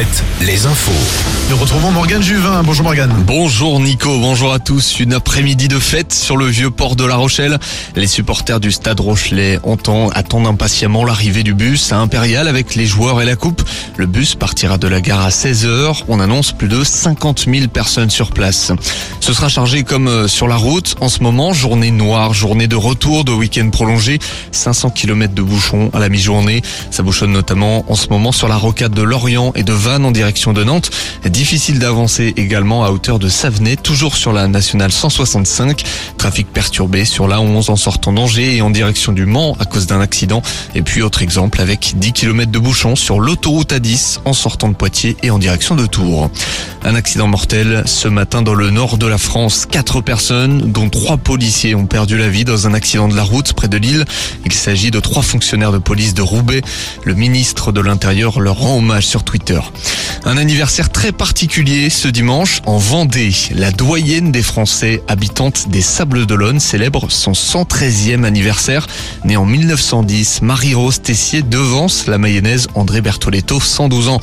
7, les infos. Nous retrouvons Morgane Juvin. Bonjour Morgane. Bonjour Nico, bonjour à tous. Une après-midi de fête sur le vieux port de La Rochelle. Les supporters du Stade Rochelais attendent impatiemment l'arrivée du bus à Impérial avec les joueurs et la coupe. Le bus partira de la gare à 16h. On annonce plus de 50 000 personnes sur place. Ce sera chargé comme sur la route. En ce moment, journée noire, journée de retour de week-end prolongé. 500 km de bouchons à la mi-journée. Ça bouchonne notamment en ce moment sur la rocade de Lorient et de Vannes en direction de Nantes. Difficile d'avancer également à hauteur de Savenay, toujours sur la Nationale 165. Trafic perturbé sur la 11 en sortant d'Angers et en direction du Mans à cause d'un accident. Et puis autre exemple avec 10 km de bouchons sur l'autoroute A10 en sortant de Poitiers et en direction de Tours. Un accident mortel ce matin dans le nord de la France. 4 personnes, dont 3 policiers, ont perdu la vie dans un accident de la route près de Lille. Il s'agit de 3 fonctionnaires de police de Roubaix. Le ministre de l'Intérieur leur rend hommage sur Twitter. Un anniversaire très particulier ce dimanche en Vendée. La doyenne des Français, habitante des Sables d'Olonne, célèbre son 113e anniversaire. Née en 1910, Marie-Rose Tessier devance la Mayennaise André Bertoletto, 112 ans.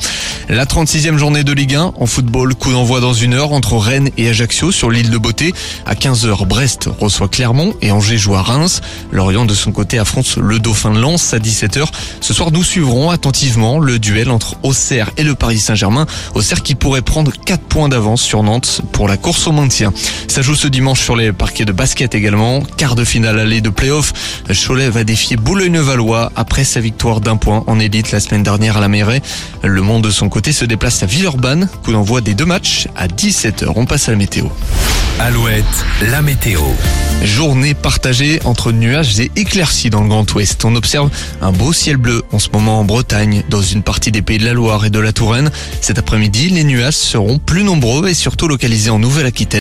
La 36e journée de Ligue 1 en football, coup d'envoi dans une heure entre Rennes et Ajaccio sur l'île de Beauté. À 15h, Brest reçoit Clermont et Angers joue à Reims. Lorient de son côté affronte le dauphin de Lens à 17h. Ce soir, nous suivrons attentivement le duel entre Auxerre et le Paris Saint-Germain. Auxerre qui pourrait prendre 4 points d'avance sur Nantes pour la course au maintien. Ça joue ce dimanche sur les parquets de basket également. Quart de finale aller de play-off. Cholet va défier Boulogne-Vallois après sa victoire d'un point en élite la semaine dernière à la Mairie. Le Mans de son côté se déplace à Villeurbanne. Coup d'envoi des 2 matchs à 17h. On passe à la météo. Alouette, la météo. Journée partagée entre nuages et éclaircies dans le Grand Ouest. On observe un beau ciel bleu en ce moment en Bretagne, dans une partie des Pays de la Loire et de la Touraine. Cet après-midi, les nuages seront plus nombreux et surtout localisés en Nouvelle-Aquitaine.